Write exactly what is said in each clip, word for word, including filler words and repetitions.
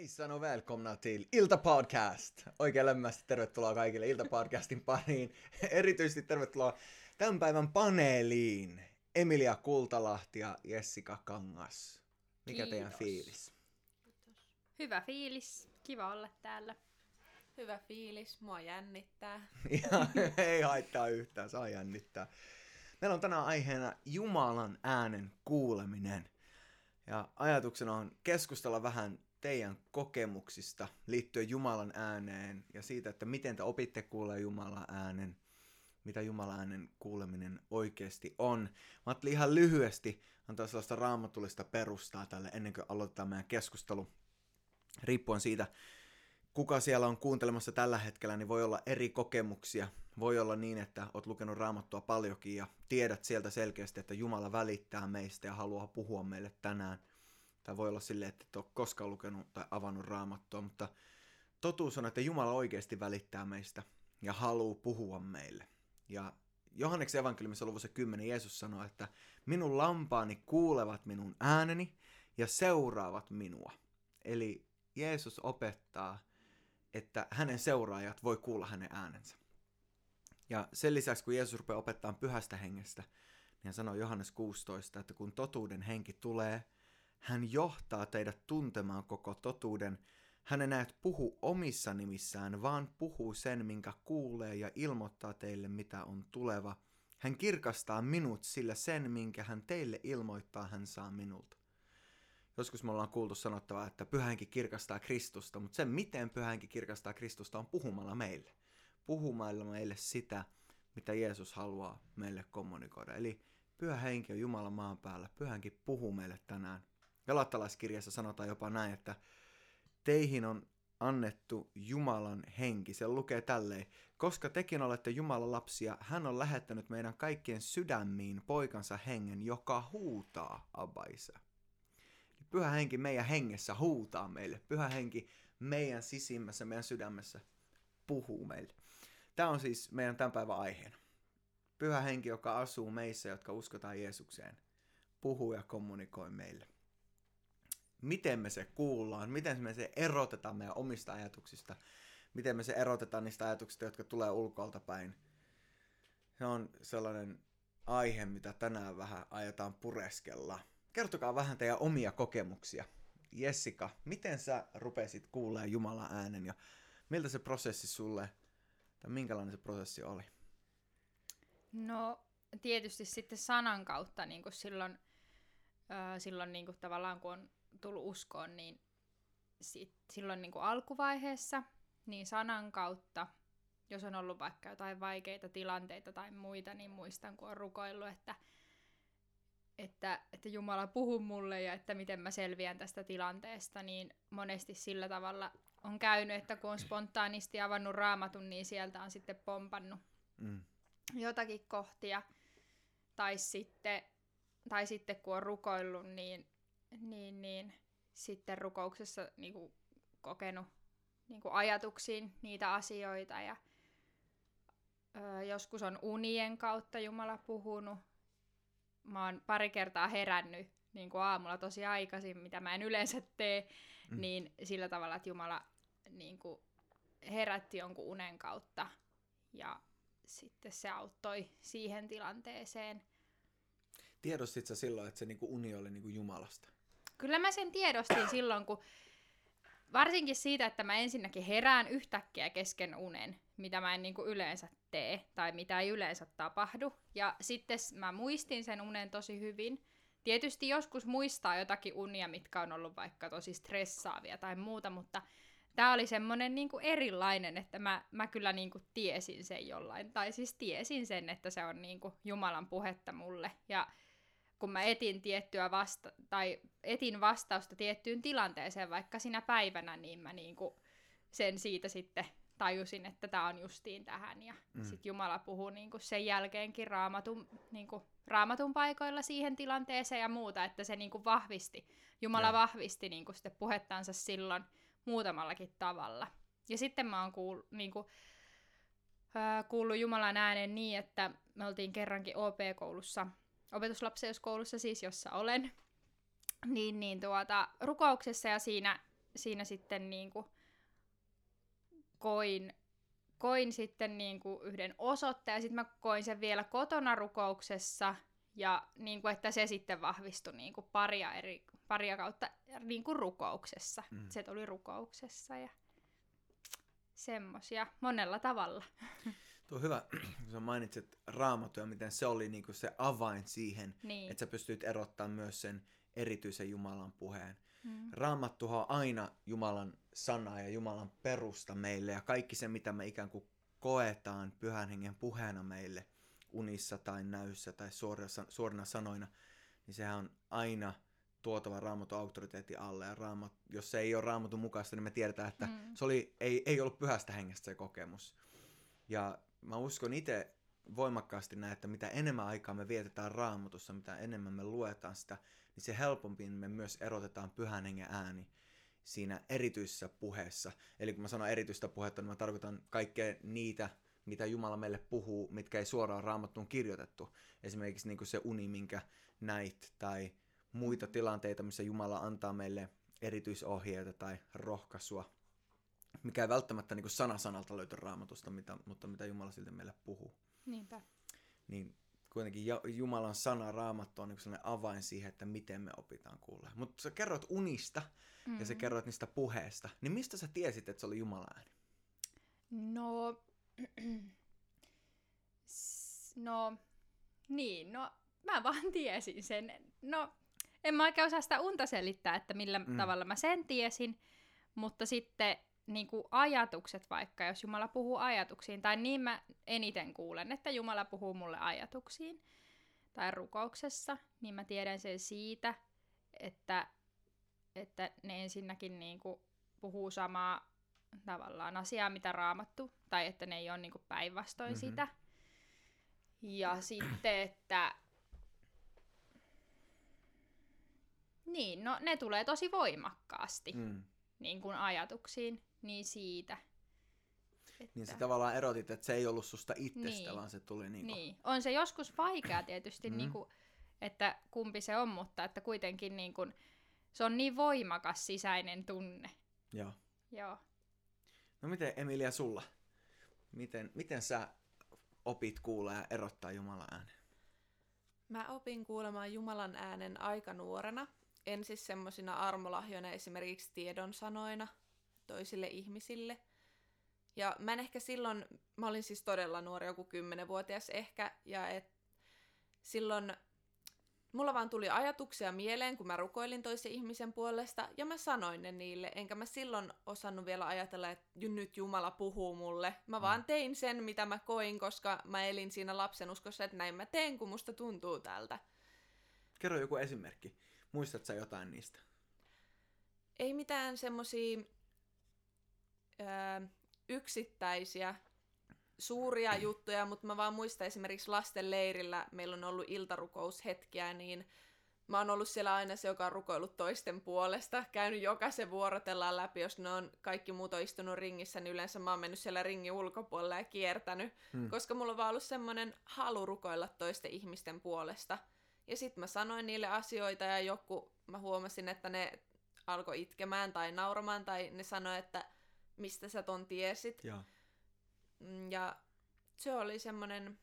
Hejsan och välkomna till Iltapodcast! Oikein lämmästi tervetuloa kaikille Iltapodcastin pariin. Erityisesti tervetuloa tämän päivän paneeliin Emilia Kultalahti ja Jessica Kangas. Mikä Kiitos. Teidän fiilis? Kiitos. Hyvä fiilis. Kiva olla täällä. Hyvä fiilis. Mua jännittää. Ei haittaa yhtään. Saa jännittää. Meillä on tänään aiheena Jumalan äänen kuuleminen. Ja ajatuksena on keskustella vähän teidän kokemuksista liittyen Jumalan ääneen ja siitä, että miten te opitte kuulla Jumalan äänen, mitä Jumalan äänen kuuleminen oikeasti on. Mä ajattelin ihan lyhyesti antaa sellaista raamatullista perustaa tälle ennen kuin aloitetaan meidän keskustelu. Riippuen siitä, kuka siellä on kuuntelemassa tällä hetkellä, niin voi olla eri kokemuksia. Voi olla niin, että oot lukenut raamattua paljonkin ja tiedät sieltä selkeästi, että Jumala välittää meistä ja haluaa puhua meille tänään. Tai voi olla silleen, että et ole koskaan lukenut tai avannut raamattua, mutta totuus on, että Jumala oikeasti välittää meistä ja haluaa puhua meille. Ja Johanneksen evankeliumissa luvussa kymmenen Jeesus sanoo, että minun lampaani kuulevat minun ääneni ja seuraavat minua. Eli Jeesus opettaa, että hänen seuraajat voi kuulla hänen äänensä. Ja sen lisäksi, kun Jeesus rupeaa opettamaan pyhästä hengestä, niin hän sanoo Johannes kuusitoista, että kun totuuden henki tulee, hän johtaa teidät tuntemaan koko totuuden. Hän ei näet puhu omissa nimissään, vaan puhuu sen, minkä kuulee ja ilmoittaa teille, mitä on tuleva. Hän kirkastaa minut, sillä sen, minkä hän teille ilmoittaa, hän saa minulta. Joskus me ollaan kuultu sanottavaa, että pyhä henki kirkastaa Kristusta, mutta se, miten pyhä henki kirkastaa Kristusta, on puhumalla meille. Puhumalla meille sitä, mitä Jeesus haluaa meille kommunikoida. Eli pyhä henki on Jumalan maan päällä. Pyhä henki puhuu meille tänään. Galatalaiskirjassa sanotaan jopa näin, että teihin on annettu Jumalan henki. Se lukee tälleen. Koska tekin olette Jumalan lapsia, hän on lähettänyt meidän kaikkien sydämiin poikansa hengen, joka huutaa, Abba Isä. Pyhä henki meidän hengessä huutaa meille. Pyhä henki meidän sisimmässä, meidän sydämessä puhuu meille. Tämä on siis meidän tämän päivän aiheena. Pyhä henki, joka asuu meissä, jotka uskotaan Jeesukseen, puhuu ja kommunikoi meille. Miten me se kuullaan, miten me se erotetaan meidän omista ajatuksista, miten me se erotetaan niistä ajatuksista, jotka tulee ulkoalta päin. Se on sellainen aihe, mitä tänään vähän ajetaan pureskella. Kertokaa vähän teidän omia kokemuksia. Jessica, miten sä rupesit kuulemaan Jumalan äänen ja miltä se prosessi sulle, tai minkälainen se prosessi oli? No tietysti sitten sanan kautta niin kun silloin, äh, silloin niin kun tavallaan kun on tullut uskoon, niin sit, silloin niin kun alkuvaiheessa niin sanan kautta, jos on ollut vaikka jotain vaikeita tilanteita tai muita, niin muistan kun on rukoillut, että Että, että Jumala puhuu mulle ja että miten mä selviän tästä tilanteesta, niin monesti sillä tavalla on käynyt, että kun on spontaanisti avannut raamatun, niin sieltä on sitten pompannut mm. jotakin kohtia. Tai sitten, tai sitten kun on rukoillut, niin, niin, niin sitten rukouksessa niin kuin kokenut niin kuin ajatuksiin niitä asioita. Ja, ö, joskus on unien kautta Jumala puhunut. Mä oon pari kertaa herännyt niin kuin aamulla tosi aikaisin, mitä mä en yleensä tee, mm. niin sillä tavalla, että Jumala niin kuin herätti jonkun unen kautta ja sitten se auttoi siihen tilanteeseen. Tiedostit sä silloin, että se niin kuin uni oli niin kuin Jumalasta? Kyllä mä sen tiedostin silloin, kun varsinkin siitä, että mä ensinnäkin herään yhtäkkiä kesken unen, mitä mä en niin kuin yleensä tee tai mitä ei yleensä tapahdu. Ja sitten mä muistin sen unen tosi hyvin. Tietysti joskus muistaa jotakin unia, mitkä on ollut vaikka tosi stressaavia tai muuta, mutta tää oli semmonen niin kuin erilainen, että mä, mä kyllä niin kuin tiesin sen jollain. Tai siis tiesin sen, että se on niin kuin Jumalan puhetta mulle. Ja kun mä etin, tiettyä vasta- tai etin vastausta tiettyyn tilanteeseen vaikka sinä päivänä, niin mä niin kuin sen siitä sitten tajusin, että tämä on justiin tähän. Ja mm. sitten Jumala puhuu niinku sen jälkeenkin raamatun, niinku, raamatun paikoilla siihen tilanteeseen ja muuta, että se niinku vahvisti. Jumala ja. vahvisti niinku sitten puhettansa silloin muutamallakin tavalla. Ja sitten mä oon kuul, niinku, äh, kuullut Jumalan äänen niin, että me oltiin kerrankin O P-koulussa, opetuslapseuskoulussa siis, jossa olen, niin, niin tuota, rukouksessa ja siinä siinä sitten niin kuin koin, koin sitten niin kuin yhden osoitteen, ja sitten mä koin sen vielä kotona rukouksessa, ja niin kuin, että se sitten vahvistui niin kuin paria, eri, paria kautta niin kuin rukouksessa. Mm. Se tuli rukouksessa ja semmoisia monella tavalla. Tuo on hyvä, kun sä mainitsit Raamattua, miten se oli niin kuin se avain siihen, niin. että sä pystyt erottamaan myös sen erityisen Jumalan puheen. Mm. Raamattuhan on aina Jumalan sana ja Jumalan perusta meille, ja kaikki se, mitä me ikään kuin koetaan Pyhän Hengen puheena meille, unissa tai näyssä tai suorina sanoina, niin sehän on aina tuotava Raamatun auktoriteetin alle. Ja raamat, jos se ei ole Raamatun mukaista, niin me tiedetään, että mm. se oli, ei, ei ollut Pyhästä Hengestä se kokemus. Ja mä uskon itse voimakkaasti näin, että mitä enemmän aikaa me vietetään Raamatussa, mitä enemmän me luetaan sitä, niin se helpommin me myös erotetaan Pyhän Hengen ääni siinä erityisessä puheessa. Eli kun mä sanon erityistä puhetta, niin mä tarkoitan kaikkea niitä, mitä Jumala meille puhuu, mitkä ei suoraan Raamattuun kirjoitettu. Esimerkiksi niin kuin se uni, minkä näit, tai muita tilanteita, missä Jumala antaa meille erityisohjeita tai rohkaisua, mikä ei välttämättä niin kuin sana sanalta löyty Raamatusta, mitä, mutta mitä Jumala silti meille puhuu. Niinpä. Niin kuitenkin Jumalan sana, Raamattu on niin kuin sellainen avain siihen, että miten me opitaan kuulemaan. Mutta sä kerrot unista mm-hmm. ja sä kerrot niistä puheista, niin mistä sä tiesit, että se oli Jumalan ääni? No... No, niin, no mä vaan tiesin sen. No, en mä oikein osaa sitä unta selittää, että millä mm. tavalla mä sen tiesin, mutta sitten niin kuin ajatukset vaikka, jos Jumala puhuu ajatuksiin, tai niin mä eniten kuulen, että Jumala puhuu mulle ajatuksiin, tai rukouksessa, niin mä tiedän sen siitä, että, että ne ensinnäkin niin kuin puhuu samaa tavallaan asiaa, mitä Raamattu, tai että ne ei ole niin kuin päinvastoin mm-hmm. sitä. Ja sitten, että... Niin, no ne tulee tosi voimakkaasti mm. niin kuin ajatuksiin, niin siitä. Että... Niin sä tavallaan erotit, että se ei ollut susta itsestä, niin. vaan se tuli niin kuin... Niin, on se joskus vaikea tietysti, mm. niin kuin, että kumpi se on, mutta että kuitenkin niin kuin, se on niin voimakas sisäinen tunne. Joo. Joo. No miten, Emilia, sulla? Miten, miten sä opit kuulla ja erottaa Jumalan äänen? Mä opin kuulemaan Jumalan äänen aika nuorena. En siis semmoisina armolahjoina, esimerkiksi tiedonsanoina toisille ihmisille. Ja mä en ehkä silloin, mä olin siis todella nuori, joku kymmenvuotias ehkä, ja et silloin mulla vaan tuli ajatuksia mieleen, kun mä rukoilin toisen ihmisen puolesta, ja mä sanoin ne niille, enkä mä silloin osannut vielä ajatella, että nyt Jumala puhuu mulle. Mä vaan tein sen, mitä mä koin, koska mä elin siinä lapsen uskossa, että näin mä teen, kun musta tuntuu tältä. Kerro joku esimerkki. Muistatko sä jotain niistä? Ei mitään semmosia öö, yksittäisiä suuria juttuja, mutta mä vaan muistan esimerkiksi lasten leirillä, meillä on ollut iltarukoushetkiä, niin mä oon ollut siellä aina se, joka on rukoillut toisten puolesta, käynyt jokaisen vuorotellaan läpi, jos ne on kaikki muut on istunut ringissä, niin yleensä mä oon mennyt siellä ringin ulkopuolella ja kiertänyt, hmm. koska mulla on vaan ollut semmoinen halu rukoilla toisten ihmisten puolesta. Ja sit mä sanoin niille asioita ja joku, mä huomasin, että ne alkoi itkemään tai nauramaan tai ne sanoi, että mistä sä ton tiesit. Ja. Ja se oli semmoinen,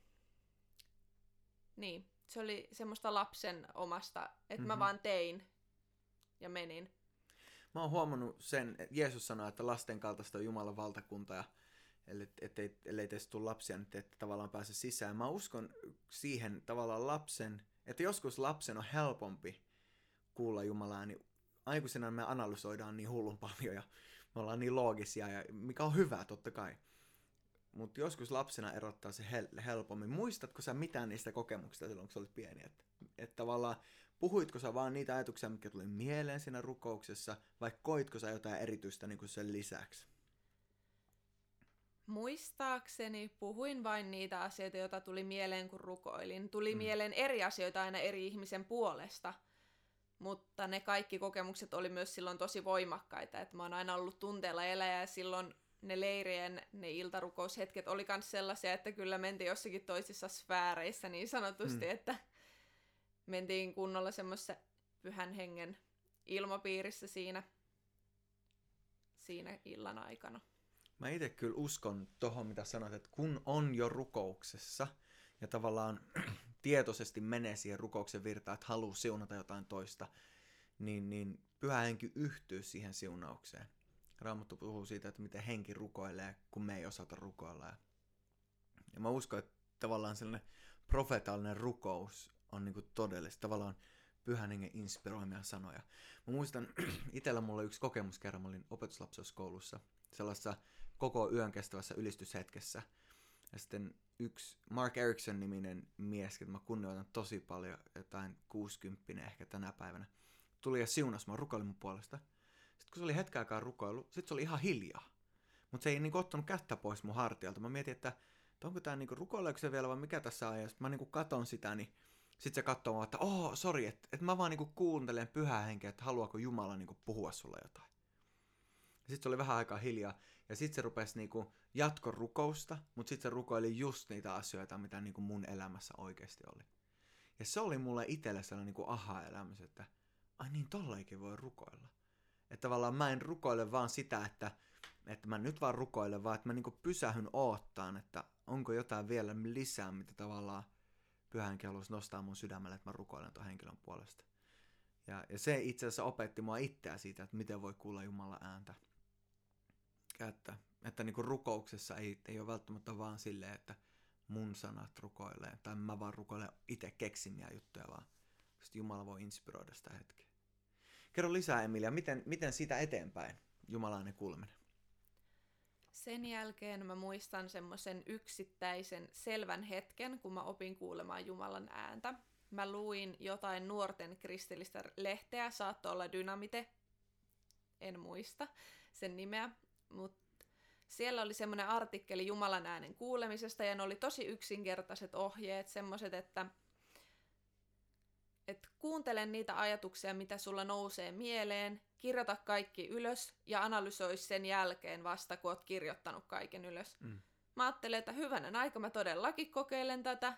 niin, se oli semmoista lapsen omasta, että mm-hmm. mä vaan tein ja menin. Mä oon huomannut sen, että Jeesus sanoi, että lasten kaltaista on Jumalan valtakunta, ja ellei, ettei, ellei teistä tule lapsia, niin te ette tavallaan pääse sisään. Mä uskon siihen tavallaan lapsen, että joskus lapsen on helpompi kuulla Jumalaa, niin aikuisena me analysoidaan niin hullun paljon ja me ollaan niin loogisia, ja mikä on hyvä totta kai. Mutta joskus lapsena erottaa se hel- helpommin. Muistatko sä mitään niistä kokemuksista silloin, kun sä olit pieni? Että et tavallaan, puhuitko sä vaan niitä ajatuksia, mitkä tuli mieleen siinä rukouksessa, vai koitko sä jotain erityistä niin kuin sen lisäksi? Muistaakseni puhuin vain niitä asioita, joita tuli mieleen, kun rukoilin. Tuli mm. mieleen eri asioita aina eri ihmisen puolesta, mutta ne kaikki kokemukset oli myös silloin tosi voimakkaita. Et mä oon aina ollut tunteella eläjä, ja silloin... Ne leirien, ne iltarukoushetket oli kans sellaisia, että kyllä mentiin jossakin toisissa sfääreissä niin sanotusti, mm. että mentiin kunnolla semmoisessa Pyhän Hengen ilmapiirissä siinä. siinä illan aikana. Mä itse kyllä uskon tohon, mitä sanoit, että kun on jo rukouksessa ja tavallaan tietoisesti menee siihen rukouksen virtaan, että haluaa siunata jotain toista, niin, niin pyhä henki yhtyy siihen siunaukseen. Raamattu puhuu siitä, että miten henki rukoilee, kun me ei osata rukoilla. Ja mä uskon, että tavallaan sellainen profetaalinen rukous on niin kuin todellista, tavallaan pyhän hengen inspiroimia sanoja. Mä muistan, itsellä mulla yksi kokemus kerran, mä olin opetuslapsuuskoulussa sellaisessa koko yön kestävässä ylistyshetkessä. Ja sitten yksi Mark Erickson-niminen mies, jota mä kunnioitan tosi paljon, jotain kuusikymppinen ehkä tänä päivänä, tuli ja siunas, mä rukoilin mun puolesta. Sitten kun se oli hetken aikaa rukoillut, sitten se oli ihan hiljaa. Mutta se ei niinku ottanut kättä pois mun hartialta. Mä mietin, että, että onko tää niinku rukoileeko vielä vai mikä tässä on. Ja sit mä niinku katon sitä, niin sit se katsoo vaan, että oh, sori, että et mä vaan niinku kuuntelen pyhää henkeä, että haluaako Jumala niinku puhua sulle jotain. Ja sit se oli vähän aikaa hiljaa. Ja sit se rupesi niinku jatkon rukousta, mut sit se rukoili just niitä asioita, mitä niinku mun elämässä oikeesti oli. Ja se oli mulle itselle sellainen niinku aha-elämys, että ai niin, tollaikin voi rukoilla. Että tavallaan mä en rukoile vaan sitä, että, että mä nyt vaan rukoilen, vaan että mä niinku pysähyn oottaan, että onko jotain vielä lisää, mitä tavallaan pyhä henki haluaisi nostaa mun sydämelle, että mä rukoilen tuon henkilön puolesta. Ja, ja se itse asiassa opetti mua itseä siitä, että miten voi kuulla Jumalan ääntä. Ja että että niinku rukouksessa ei, ei ole välttämättä vaan silleen, että mun sanat rukoilee, tai mä vaan rukoilen itse keksimiä juttuja, vaan Jumala voi inspiroida sitä hetkeä. Kerro lisää, Emilia, miten, miten sitä eteenpäin Jumalainen kuuleminen? Sen jälkeen mä muistan semmoisen yksittäisen selvän hetken, kun mä opin kuulemaan Jumalan ääntä. Mä luin jotain nuorten kristillistä lehteä, saattoi olla Dynamite, en muista sen nimeä, mutta siellä oli semmoinen artikkeli Jumalan äänen kuulemisesta, ja ne oli tosi yksinkertaiset ohjeet, semmoiset, että Et kuuntele niitä ajatuksia, mitä sulla nousee mieleen, kirjoita kaikki ylös ja analysoi sen jälkeen vasta, kun oot kirjoittanut kaiken ylös. Mm. Mä ajattelin, että hyvänen aika, mä todellakin kokeilen tätä.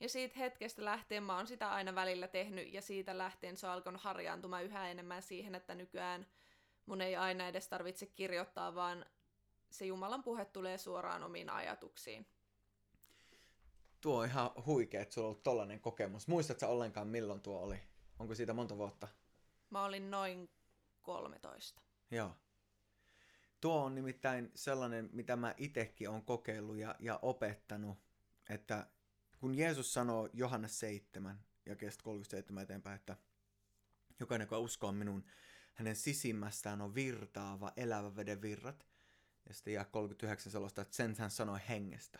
Ja siitä hetkestä lähtien mä oon sitä aina välillä tehnyt, ja siitä lähtien se on alkanut harjaantumaan yhä enemmän siihen, että nykyään mun ei aina edes tarvitse kirjoittaa, vaan se Jumalan puhe tulee suoraan omiin ajatuksiin. Tuo on ihan huikea, että sulla on ollut tollainen kokemus. Muistatko ollenkaan, milloin tuo oli? Onko siitä monta vuotta? Mä olin noin kolmetoista. Joo. Tuo on nimittäin sellainen, mitä mä itsekin olen kokeillut ja, ja opettanut, että kun Jeesus sanoo Johannes seitsemän ja kestä kolmekymmentäseitsemän eteenpäin, että jokainen, joka uskoo minun, hänen sisimmästään on virtaava elävä veden virrat. Ja sitten jää kolmekymmentäyhdeksän selosta, että sen hän sanoi hengestä.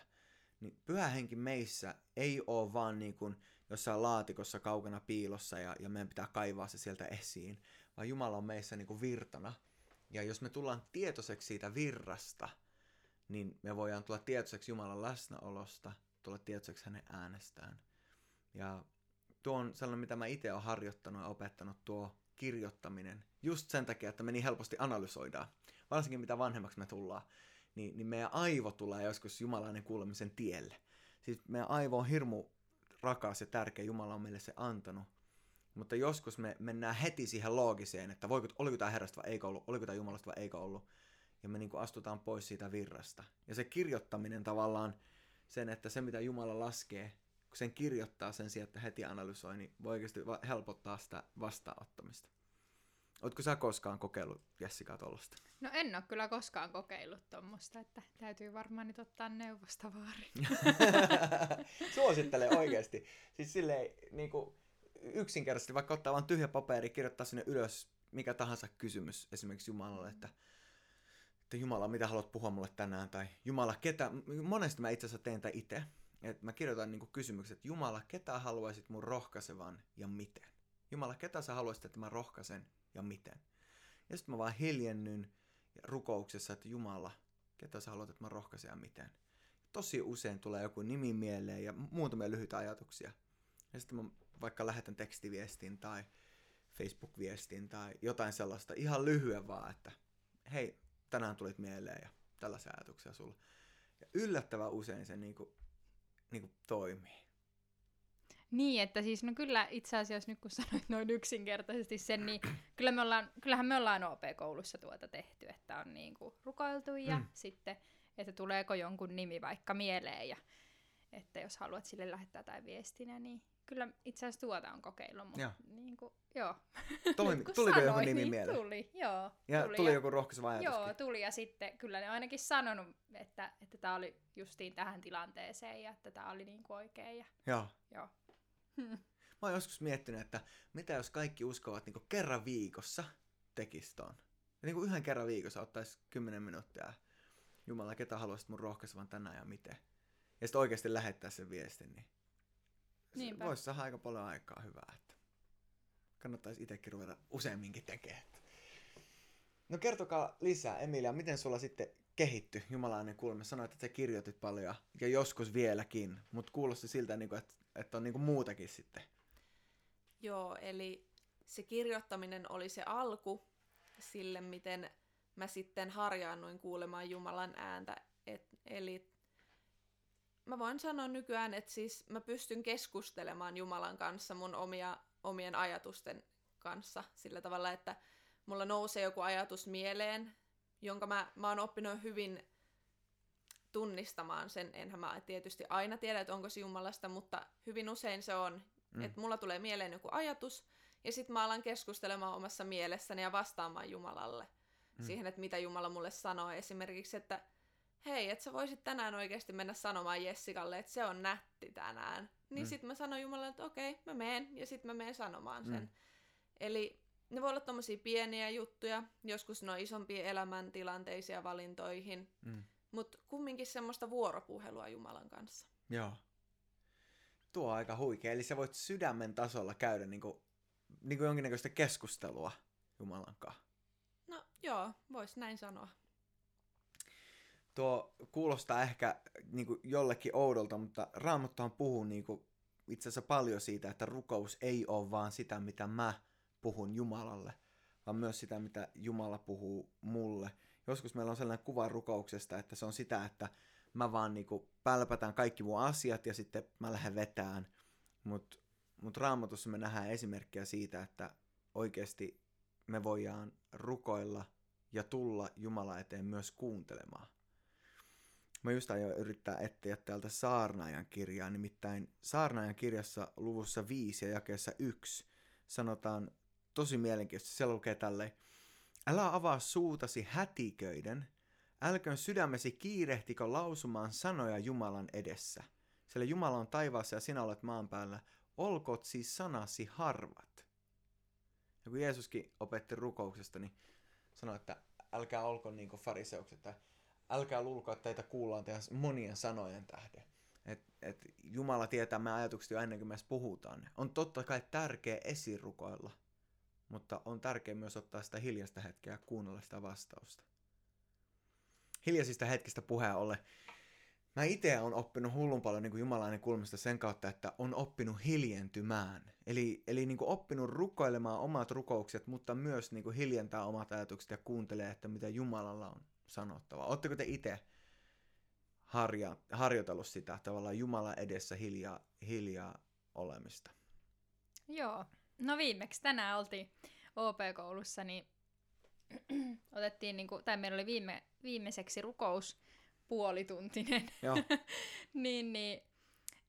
Niin pyhä henki meissä ei ole vaan niin kuin jossain laatikossa kaukana piilossa ja, ja meidän pitää kaivaa se sieltä esiin, vaan Jumala on meissä niin kuin virtana. Ja jos me tullaan tietoiseksi siitä virrasta, niin me voidaan tulla tietoiseksi Jumalan läsnäolosta, tulla tietoiseksi hänen äänestään. Ja tuo on sellainen, mitä mä itse olen harjoittanut ja opettanut, tuo kirjoittaminen. Just sen takia, että me niin helposti analysoidaan, varsinkin mitä vanhemmaksi me tullaan. Niin, niin meidän aivo tulee joskus Jumalainen kuulemisen tielle. Siis meidän aivo on hirmu rakas ja tärkeä, Jumala on meille se antanut. Mutta joskus me mennään heti siihen loogiseen, että voiko, oliko tämä Herrasta vai eikä ollut, oliko tämä Jumalasta vai eikä ollut. Ja me niin kuin astutaan pois siitä virrasta. Ja se kirjoittaminen tavallaan, sen, että se mitä Jumala laskee, kun sen kirjoittaa sen sijaan, että heti analysoi, niin voi oikeasti helpottaa sitä vastaanottamista. Ootko sä koskaan kokeillut, Jessica, tollaista? No en ole kyllä koskaan kokeillut tommoista, että täytyy varmaan nyt ottaa neuvosta vaariin. Suosittelen oikeasti. Siis silleen niin kuin yksinkertaisesti, vaikka ottaa vaan tyhjä paperi, kirjoittaa sinne ylös mikä tahansa kysymys esimerkiksi Jumalalle, että, että Jumala, mitä haluat puhua mulle tänään, tai Jumala, ketä, monesti mä itse asiassa teen tämän itse, että mä kirjoitan niin kuin kysymykset, että Jumala, ketä haluaisit mun rohkaisevan ja miten? Jumala, ketä sä haluaisit, että mä rohkaisen? Ja miten? Ja sitten mä vaan hiljennyn rukouksessa, että Jumala, ketä sä haluat, että mä rohkaisen ja miten? Tosi usein tulee joku nimi mieleen ja muutamia lyhyitä ajatuksia. Ja sitten mä vaikka lähetän tekstiviestin tai Facebook-viestin tai jotain sellaista ihan lyhyen vaan, että hei, tänään tulit mieleen ja tällaisia ajatuksia sulla. Ja yllättävän usein se niinku, niinku toimii. Niin, että siis no kyllä itse asiassa nyt kun sanoit noin yksinkertaisesti sen, niin kyllä me ollaan, kyllähän me ollaan O P-koulussa tuota tehty, että on niin kuin rukoiltu ja mm. sitten, että tuleeko jonkun nimi vaikka mieleen ja että jos haluat sille lähettää tai viestinä, niin kyllä itse asiassa tuota on kokeillut, mutta niin kuin, joo. Tuli, niin kuin tuliko joku nimi niin mieleen? Tuli, joo. Ja tuli, tuli ja, joku rohkaiseva ajatuskin? Joo, tuli ja sitten kyllä ne ainakin sanonut, että että tämä oli justiin tähän tilanteeseen ja että tämä oli niin kuin oikein. Ja, joo. joo. Hmm. Mä oon joskus miettinyt, että mitä jos kaikki uskovat niin kuin kerran viikossa tekistoon. Niin kuin yhden kerran viikossa ottaisi kymmenen minuuttia. Jumala, ketä haluaisit mun rohkaisevan tänään ja miten? Ja sitten oikeasti lähettää sen viestin, niin niinpä. Voisi saada aika paljon aikaa hyvää. Että kannattaisi itsekin ruveta useamminkin tekemään. No kertokaa lisää, Emilia, miten sulla sitten kehittyi jumalainen kulma? Sanoit, että sä kirjoitit paljon ja joskus vieläkin, mutta kuulosti siltä, että että on niinku muutakin sitten. Joo, eli se kirjoittaminen oli se alku sille, miten mä sitten harjaannuin kuulemaan Jumalan ääntä. Et, eli mä voin sanoa nykyään, että siis mä pystyn keskustelemaan Jumalan kanssa mun omia, omien ajatusten kanssa sillä tavalla, että mulla nousee joku ajatus mieleen, jonka mä, mä oon oppinut hyvin tunnistamaan sen. Enhän mä tietysti aina tiedä, että onko se Jumalasta, mutta hyvin usein se on, mm. että mulla tulee mieleen joku ajatus, ja sit mä alan keskustelemaan omassa mielessäni ja vastaamaan Jumalalle mm. siihen, että mitä Jumala mulle sanoo. Esimerkiksi, että hei, että sä voisit tänään oikeasti mennä sanomaan Jessicalle, että se on nätti tänään. Niin mm. sit mä sanon Jumalalle, että okei, mä meen, ja sit mä meen sanomaan sen. Mm. Eli ne voi olla tommosia pieniä juttuja, joskus ne on isompia elämäntilanteisia valintoihin, mm. mutta kumminkin semmoista vuoropuhelua Jumalan kanssa. Joo. Tuo on aika huikea. Eli sä voit sydämen tasolla käydä niinku, niinku jonkinnäköistä keskustelua Jumalan kanssa. No joo, voisi näin sanoa. Tuo kuulostaa ehkä niinku jollekin oudolta, mutta Raamattuhan puhuu niinku itse asiassa paljon siitä, että rukous ei ole vaan sitä, mitä mä puhun Jumalalle, vaan myös sitä, mitä Jumala puhuu mulle. Joskus meillä on sellainen kuva rukouksesta, että se on sitä, että mä vaan niinku pälpätään kaikki mun asiat ja sitten mä lähden vetään. Mutta mut Raamatussa me nähdään esimerkkejä siitä, että oikeasti me voidaan rukoilla ja tulla Jumala eteen myös kuuntelemaan. Mä just aion yrittää etsiä täältä Saarnaajan kirjaa, nimittäin Saarnaajan kirjassa luvussa viisi ja jakeessa yksi sanotaan tosi mielenkiintoista, se lukee tälleen. Älä avaa suutasi hätiköiden, älköön sydämesi kiirehtikö lausumaan sanoja Jumalan edessä. Sillä Jumala on taivaassa ja sinä olet maan päällä, olkoot siis sanasi harvat. Ja kun Jeesuskin opetti rukouksesta, niin sanoi, että älkää olko niin kuin fariseukset, että älkää luulko, että teitä kuullaan teidän monien sanojen tähden. Et, et Jumala tietää meidän ajatukset jo ennen kuin me puhutaan. On totta kai tärkeä esirukoilla. Mutta on tärkeää myös ottaa sitä hiljaista hetkeä ja kuunnella sitä vastausta. Hiljaisista hetkistä puheen ollen. Mä itse olen oppinut hullun paljon niin kuin jumalainen kulmasta sen kautta, että on oppinut hiljentymään. Eli, eli niin kuin oppinut rukoilemaan omat rukoukset, mutta myös niin kuin hiljentää omat ajatukset ja kuuntelee, että mitä Jumalalla on sanottavaa. Oletteko te itse harja, harjoitellut sitä tavallaan Jumalan edessä hiljaa, hiljaa olemista? Joo. No viimeksi tänään oltiin O P-koulussa, niin otettiin, niinku, tai meillä oli viime, viimeiseksi rukous puolituntinen, niin, niin,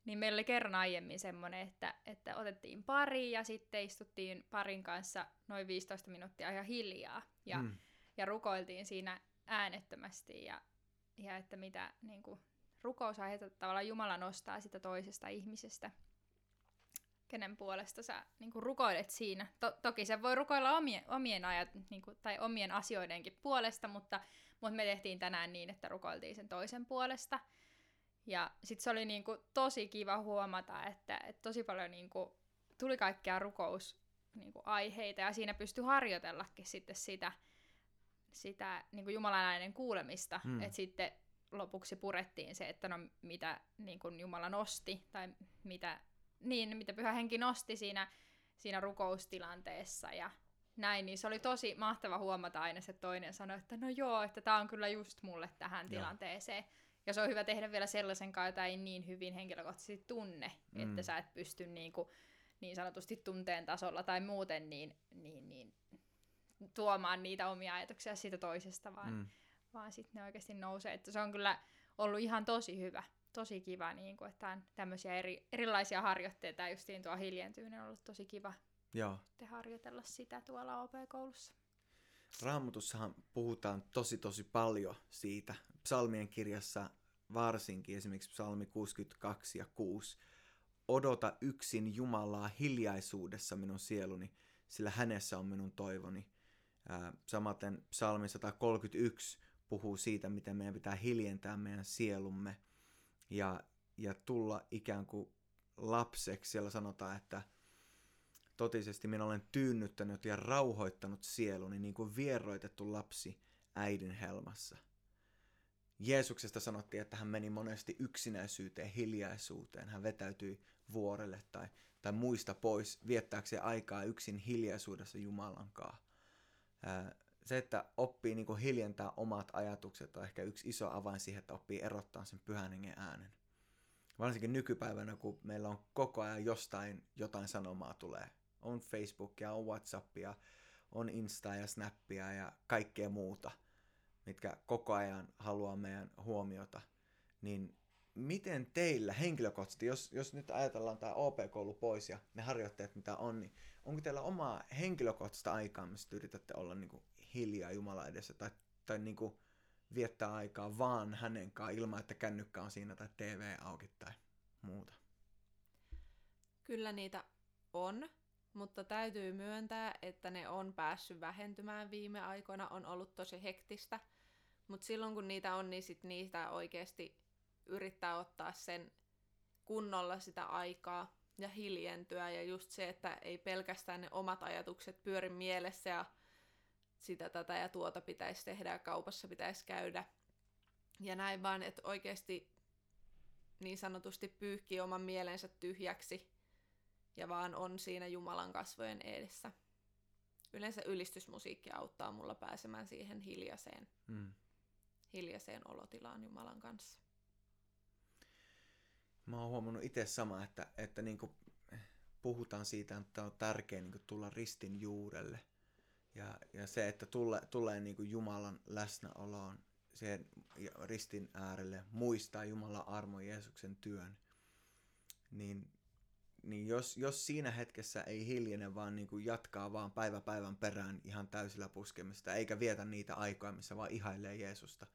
niin meillä oli kerran aiemmin semmoinen, että, että otettiin pari ja sitten istuttiin parin kanssa noin viisitoista minuuttia ihan hiljaa ja, mm. ja rukoiltiin siinä äänettömästi ja, ja että mitä niinku, rukousaiheita tavallaan Jumala nostaa sitä toisesta ihmisestä. Kenen puolesta sä niinku rukoilet siinä. To- toki sä voi rukoilla omien, omien, ajat, niinku, tai omien asioidenkin puolesta, mutta, mutta me tehtiin tänään niin, että rukoiltiin sen toisen puolesta. Ja sit se oli niinku tosi kiva huomata, että, että tosi paljon niinku tuli kaikkea rukousaiheita, ja siinä pystyi harjoitellakin sitten sitä, sitä niinku Jumalan äänen kuulemista. Mm. Että sitten lopuksi purettiin se, että no mitä niinku Jumala nosti, tai mitä... Niin, mitä Pyhä Henki nosti siinä, siinä rukoustilanteessa ja näin, niin se oli tosi mahtava huomata aina se toinen sanoi, että no joo, että tää on kyllä just mulle tähän joo. tilanteeseen. Ja se on hyvä tehdä vielä sellaisen kanssa, jota ei niin hyvin henkilökohtaisesti tunne, mm. että sä et pysty niin, kuin, niin sanotusti tunteen tasolla tai muuten niin, niin, niin, tuomaan niitä omia ajatuksia siitä toisesta, vaan, mm. vaan sitten ne oikeasti nousee. Että se on kyllä ollut ihan tosi hyvä, tosi kiva, niin kuin, että on tämmöisiä eri, erilaisia harjoitteita, ja justiin tuo hiljentyminen on ollut tosi kiva te harjoitella sitä tuolla O P-koulussa. Raamatussahan puhutaan tosi tosi paljon siitä. Psalmien kirjassa varsinkin, esimerkiksi psalmi kuusikymmentäkaksi ja kuusi. Odota yksin Jumalaa hiljaisuudessa minun sieluni, sillä hänessä on minun toivoni. Ää, samaten psalmi sata kolmekymmentäyksi puhuu siitä, miten meidän pitää hiljentää meidän sielumme ja, ja tulla ikään kuin lapseksi. Siellä sanotaan, että totisesti minä olen tyynnyttänyt ja rauhoittanut sieluni, niin kuin vieroitettu lapsi äidin helmassa. Jeesuksesta sanottiin, että hän meni monesti yksinäisyyteen, hiljaisuuteen. Hän vetäytyi vuorelle tai, tai muista pois viettääkseen aikaa yksin hiljaisuudessa Jumalan kanssa. Se, että oppii niin kuin hiljentää omat ajatukset, on ehkä yksi iso avain siihen, että oppii erottaa sen pyhän hengen äänen. Varsinkin nykypäivänä, kun meillä on koko ajan jostain jotain sanomaa tulee. On Facebookia, on Whatsappia, on Instaa ja Snappia ja kaikkea muuta, mitkä koko ajan haluaa meidän huomiota. Niin miten teillä henkilökohtaisesti, jos, jos nyt ajatellaan tämä O P-koulu pois ja ne harjoitteet mitä on, niin onko teillä omaa henkilökohtaista aikaa, mistä yritätte olla niin kuin hiljaa Jumalan edessä tai, tai niin kuin viettää aikaa vaan hänen kanssaan ilman, että kännykkä on siinä tai T V auki tai muuta? Kyllä niitä on. Mutta täytyy myöntää, että ne on päässyt vähentymään viime aikoina, on ollut tosi hektistä. Mutta silloin kun niitä on, niin sit niitä oikeasti yrittää ottaa sen kunnolla sitä aikaa ja hiljentyä. Ja just se, että ei pelkästään ne omat ajatukset pyöri mielessä ja sitä tätä ja tuota pitäisi tehdä ja kaupassa pitäisi käydä. Ja näin vaan, että oikeasti niin sanotusti pyyhkii oman mielensä tyhjäksi. Ja vaan on siinä Jumalan kasvojen edessä. Yleensä ylistysmusiikki auttaa mulla pääsemään siihen hiljaiseen, mm. hiljaiseen olotilaan Jumalan kanssa. Mä oon huomannut itse samaa, että, että niin kuin puhutaan siitä, että on tärkeää niin kuin tulla ristin juurelle. Ja, ja se, että tulle, tulee niin kuin Jumalan läsnäoloon siihen ristin äärelle, muistaa Jumalan armo Jeesuksen työn, niin... Niin jos, jos siinä hetkessä ei hiljene, vaan niin kuin jatkaa vaan päivä päivän perään ihan täysillä puskemista, eikä vietä niitä aikoja, missä vaan ihailee Jeesusta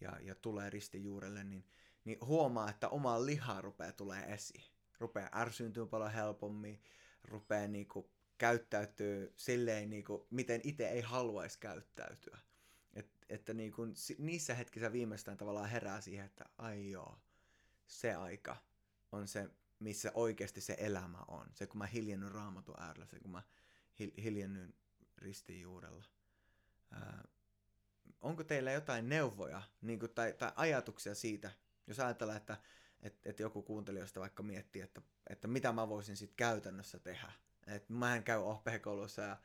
ja, ja tulee ristin juurelle, niin, niin huomaa, että oma liha rupeaa tulee esiin. Rupeaa ärsyyntyä paljon helpommin, rupeaa niin kuin käyttäytyä silleen, niin kuin, miten itse ei haluaisi käyttäytyä. Et, että niin kuin, niissä hetkissä viimeistään tavallaan herää siihen, että ai joo, se aika on se, missä oikeasti se elämä on. Se, kun mä hiljennyn Raamatun äärellä, se, kun mä hiljennyn ristin juurella. Ää, onko teillä jotain neuvoja niin kuin, tai, tai ajatuksia siitä, jos ajatellaan, että et, et joku kuuntelijoista vaikka miettii, että, että mitä mä voisin sitten käytännössä tehdä. Että mä en käy O P-koulussa ja,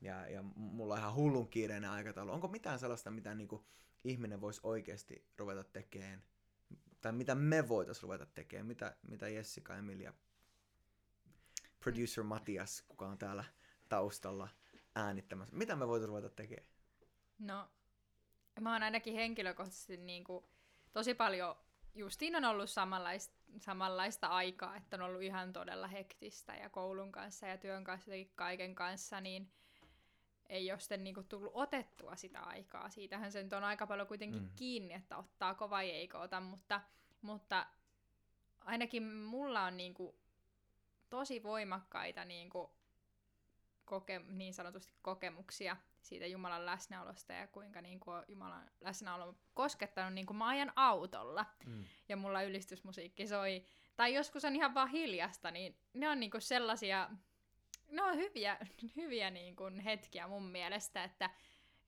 ja, ja mulla on ihan hullun kiireinen aikataulu. Onko mitään sellaista, mitä niin kuin, ihminen voisi oikeasti ruveta tekemään? Tai mitä me voitaisiin ruveta tekemään, mitä, mitä Jessica, Emilia, producer Matias, kuka on täällä taustalla äänittämässä, mitä me voitaisiin ruveta tekemään? No, mä oon ainakin henkilökohtaisesti niin kuin, tosi paljon, justiin on ollut samanlaista, samanlaista aikaa, että on ollut ihan todella hektistä ja koulun kanssa ja työn kanssa ja kaiken kanssa, niin ei ole sitten niinku tullut otettua sitä aikaa. Siitähän se nyt on aika paljon kuitenkin mm. kiinni, että ottaako vai eikö ota, mutta, mutta ainakin mulla on niinku tosi voimakkaita niinku koke, niin sanotusti kokemuksia siitä Jumalan läsnäolosta ja kuinka niinku Jumalan läsnäolo on koskettanut niinku mä ajan autolla mm. ja mulla ylistysmusiikki soi. Tai joskus on ihan vaan hiljasta, niin ne on niinku sellaisia... No on hyviä, hyviä niin kuin hetkiä mun mielestä, että,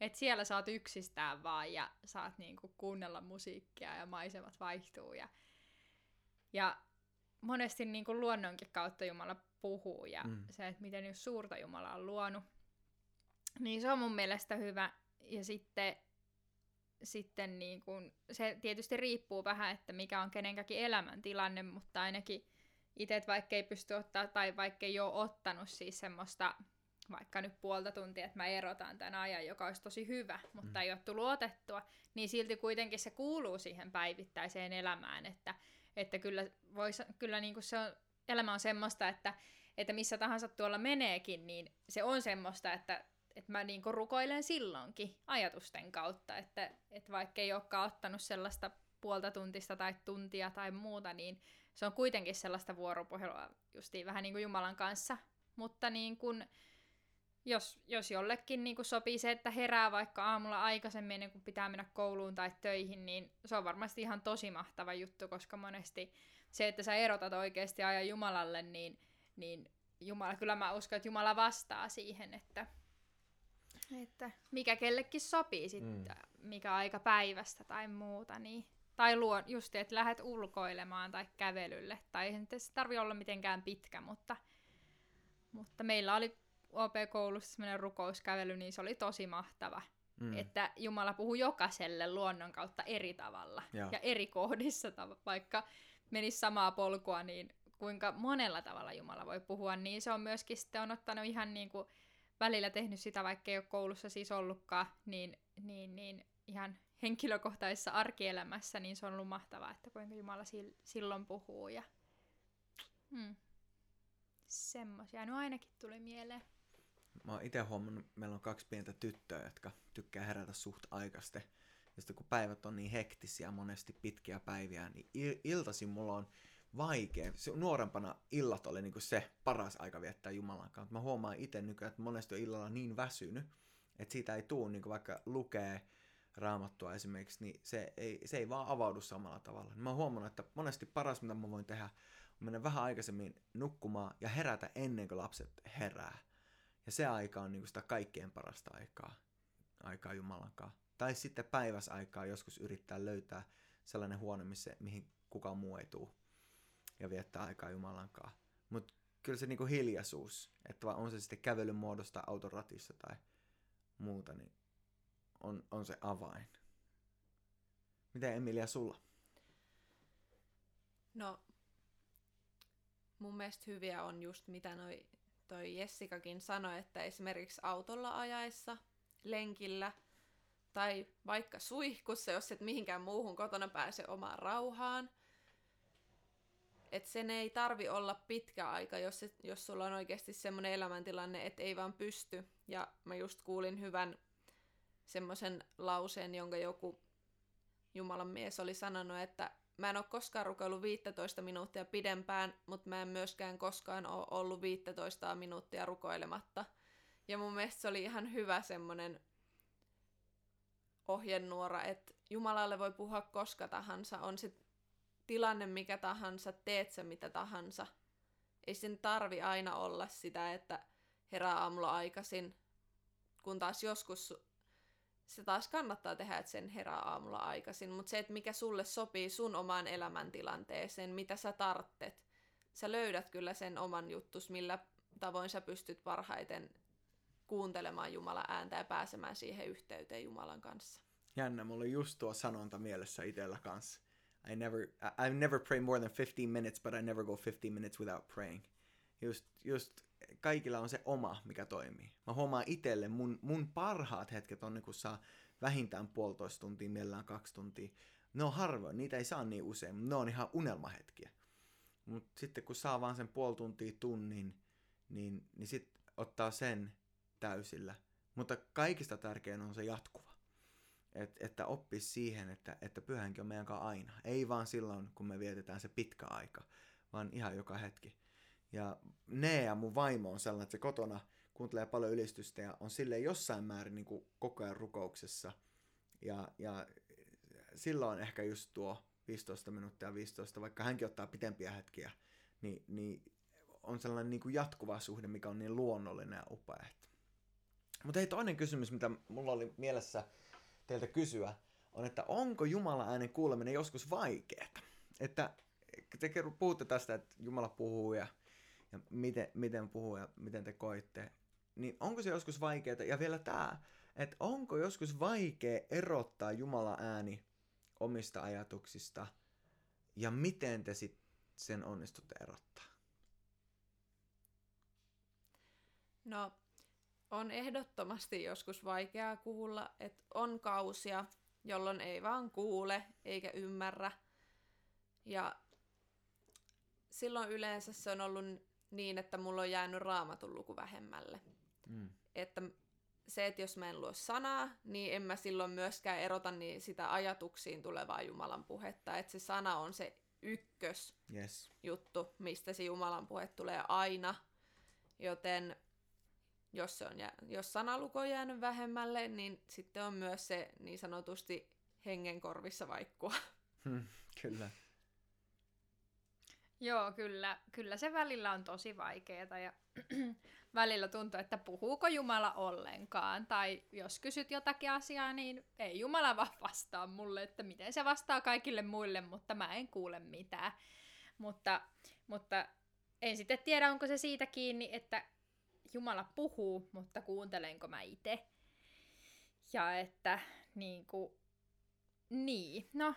että siellä saat yksistään vaan ja saat niin kuin kuunnella musiikkia ja maisemat vaihtuu. Ja, ja monesti niin kuin luonnonkin kautta Jumala puhuu ja mm. se, että miten just suurta Jumala on luonut, niin se on mun mielestä hyvä. Ja sitten sitten niin kuin, se tietysti riippuu vähän, että mikä on kenenkäkin elämäntilanne, mutta ainakin itse, että vaikka ei pysty ottaa tai vaikka ei ole ottanut siis semmoista, vaikka nyt puolta tuntia, että mä erotan tämän ajan, joka olisi tosi hyvä, mutta mm. ei ole tullut otettua, niin silti kuitenkin se kuuluu siihen päivittäiseen elämään, että, että kyllä, vois, kyllä niin kuin se on, elämä on semmoista, että, että missä tahansa tuolla meneekin, niin se on semmoista, että että mä niinku rukoilen silloinkin ajatusten kautta, että, että vaikka ei olekaan ottanut sellaista puolta tuntista tai tuntia tai muuta, niin se on kuitenkin sellaista vuoropuhelua justiin vähän niin kuin Jumalan kanssa. Mutta niin kuin, jos, jos jollekin niin kuin sopii se, että herää vaikka aamulla aikaisemmin ennen kuin pitää mennä kouluun tai töihin, niin se on varmasti ihan tosi mahtava juttu, koska monesti se, että sä erotat oikeasti ajan Jumalalle, niin, niin Jumala, kyllä mä uskon, että Jumala vastaa siihen, että Että mikä kellekin sopii sitten, mm. mikä aika päivästä tai muuta, niin, tai luon, just että lähdet ulkoilemaan tai kävelylle, tai ei se tarvitse olla mitenkään pitkä, mutta, mutta meillä oli O P-koulussa semmoinen rukouskävely, niin se oli tosi mahtava, mm. että Jumala puhui jokaiselle luonnon kautta eri tavalla ja, ja eri kohdissa, vaikka menisi samaa polkua, niin kuinka monella tavalla Jumala voi puhua, niin se on myöskin sitten on ottanut ihan niin kuin välillä tehnyt sitä, vaikka ei ole koulussa siis ollutkaan, niin, niin, niin ihan henkilökohtaisessa arkielämässä, niin se on ollut mahtavaa, että kuinka Jumala si- silloin puhuu. Ja mm. semmoisia, no ainakin tuli mieleen. Mä oon ite huomannut, meillä on kaksi pientä tyttöä, jotka tykkää herätä suht aikaste. Ja sitten kun päivät on niin hektisiä, monesti pitkiä päiviä, niin il- iltaisin mulla on vaikea. Nuorempana illat oli niinku se paras aika viettää Jumalan kanssa. Mä huomaan itse nykyään, että monesti on illalla niin väsynyt, että siitä ei tule, niinku vaikka lukee Raamattua esimerkiksi, niin se ei, se ei vaan avaudu samalla tavalla. Mä oon huomannut, että monesti paras, mitä mä voin tehdä, on mennä vähän aikaisemmin nukkumaan ja herätä ennen kuin lapset herää. Ja se aika on niinku sitä kaikkein parasta aikaa, aikaa Jumalan kanssa. Tai sitten päiväsaikaa joskus yrittää löytää sellainen huone, missä, mihin kukaan muu ei tule ja viettää aikaa Jumalankaan. Mutta kyllä se niinku hiljaisuus, että on se sitten kävelyn muodosta, autoratissa tai muuta, niin on, on se avain. Miten Emilia sulla? No, mun mielestä hyviä on just mitä noi, toi Jessikakin sanoi, että esimerkiksi autolla ajaessa, lenkillä tai vaikka suihkussa, jos et mihinkään muuhun kotona pääse omaan rauhaan, että sen ei tarvi olla pitkä aika, jos, et, jos sulla on oikeasti semmoinen elämäntilanne, että ei vaan pysty. Ja mä just kuulin hyvän semmoisen lauseen, jonka joku Jumalan mies oli sanonut, että mä en ole koskaan rukoillut viisitoista minuuttia pidempään, mutta mä en myöskään koskaan ole ollut viisitoista minuuttia rukoilematta. Ja mun mielestä se oli ihan hyvä semmoinen ohjenuora, että Jumalalle voi puhua koska tahansa, on se tilanne mikä tahansa, teet sä mitä tahansa. Ei sen tarvi aina olla sitä, että herää aamulla aikaisin, kun taas joskus se taas kannattaa tehdä, että sen herää aamulla aikaisin. Mutta se, että mikä sulle sopii sun omaan elämäntilanteeseen, mitä sä tarttet, sä löydät kyllä sen oman juttus, millä tavoin sä pystyt parhaiten kuuntelemaan Jumalan ääntä ja pääsemään siihen yhteyteen Jumalan kanssa. Jännä, mulla on just tuo sanonta mielessä itsellä kanssa. I never, I never pray more than fifteen minutes, but I never go fifteen minutes without praying. Just, just kaikilla on se oma, mikä toimii. Mä huomaan itselle, mun, mun parhaat hetket on, kun saa vähintään puolitoista tuntia, mielellään kaksi tuntia. Ne on harvoin, niitä ei saa niin usein, ne on ihan unelmahetkiä. Mut sitten kun saa vaan sen puoli tuntia, tunnin, niin, niin sit ottaa sen täysillä. Mutta kaikista tärkein on se jatkuva. Et, että oppisi siihen, että, että Pyhä Henki on meidän kanssa aina. Ei vaan silloin, kun me vietetään se pitkä aika, vaan ihan joka hetki. Ja Nea, mun vaimo, on sellainen, että se kotona kuuntelee paljon ylistystä ja on silleen jossain määrin niin kuin koko ajan rukouksessa. Ja, ja silloin ehkä just tuo viisitoista minuuttia, viisitoista, vaikka hänkin ottaa pitempiä hetkiä, niin, niin on sellainen niin kuin jatkuva suhde, mikä on niin luonnollinen ja upea. Mutta hei, toinen kysymys, mitä mulla oli mielessä teiltä kysyä, on, että onko Jumalan äänen kuuleminen joskus vaikeaa? Että te puhutte tästä, että Jumala puhuu ja, ja miten, miten puhuu ja miten te koitte. Niin onko se joskus vaikeaa? Ja vielä tämä, että onko joskus vaikea erottaa Jumalan ääni omista ajatuksista ja miten te sit sen onnistutte erottaa? No, on ehdottomasti joskus vaikeaa kuulla, että on kausia, jolloin ei vaan kuule eikä ymmärrä. Ja silloin yleensä se on ollut niin, että mulla on jäänyt Raamatun luku vähemmälle. Mm. Että se, että jos mä en luo sanaa, niin en mä silloin myöskään erota niin sitä ajatuksiin tulevaa Jumalan puhetta. Että se sana on se ykkös yes. juttu, mistä se Jumalan puhe tulee aina. Joten jos, se on jää, jos sanaluku on jäänyt vähemmälle, niin sitten on myös se niin sanotusti hengen korvissa vaikkua. Hmm, kyllä. Joo, kyllä, kyllä se välillä on tosi vaikeaa ja välillä tuntuu, että puhuuko Jumala ollenkaan. Tai jos kysyt jotakin asiaa, niin ei Jumala vaan vastaa mulle, että miten se vastaa kaikille muille, mutta mä en kuule mitään. Mutta, mutta en sitten tiedä, onko se siitä kiinni, että Jumala puhuu, mutta kuuntelenko mä itse. Ja että niin kuin, niin, no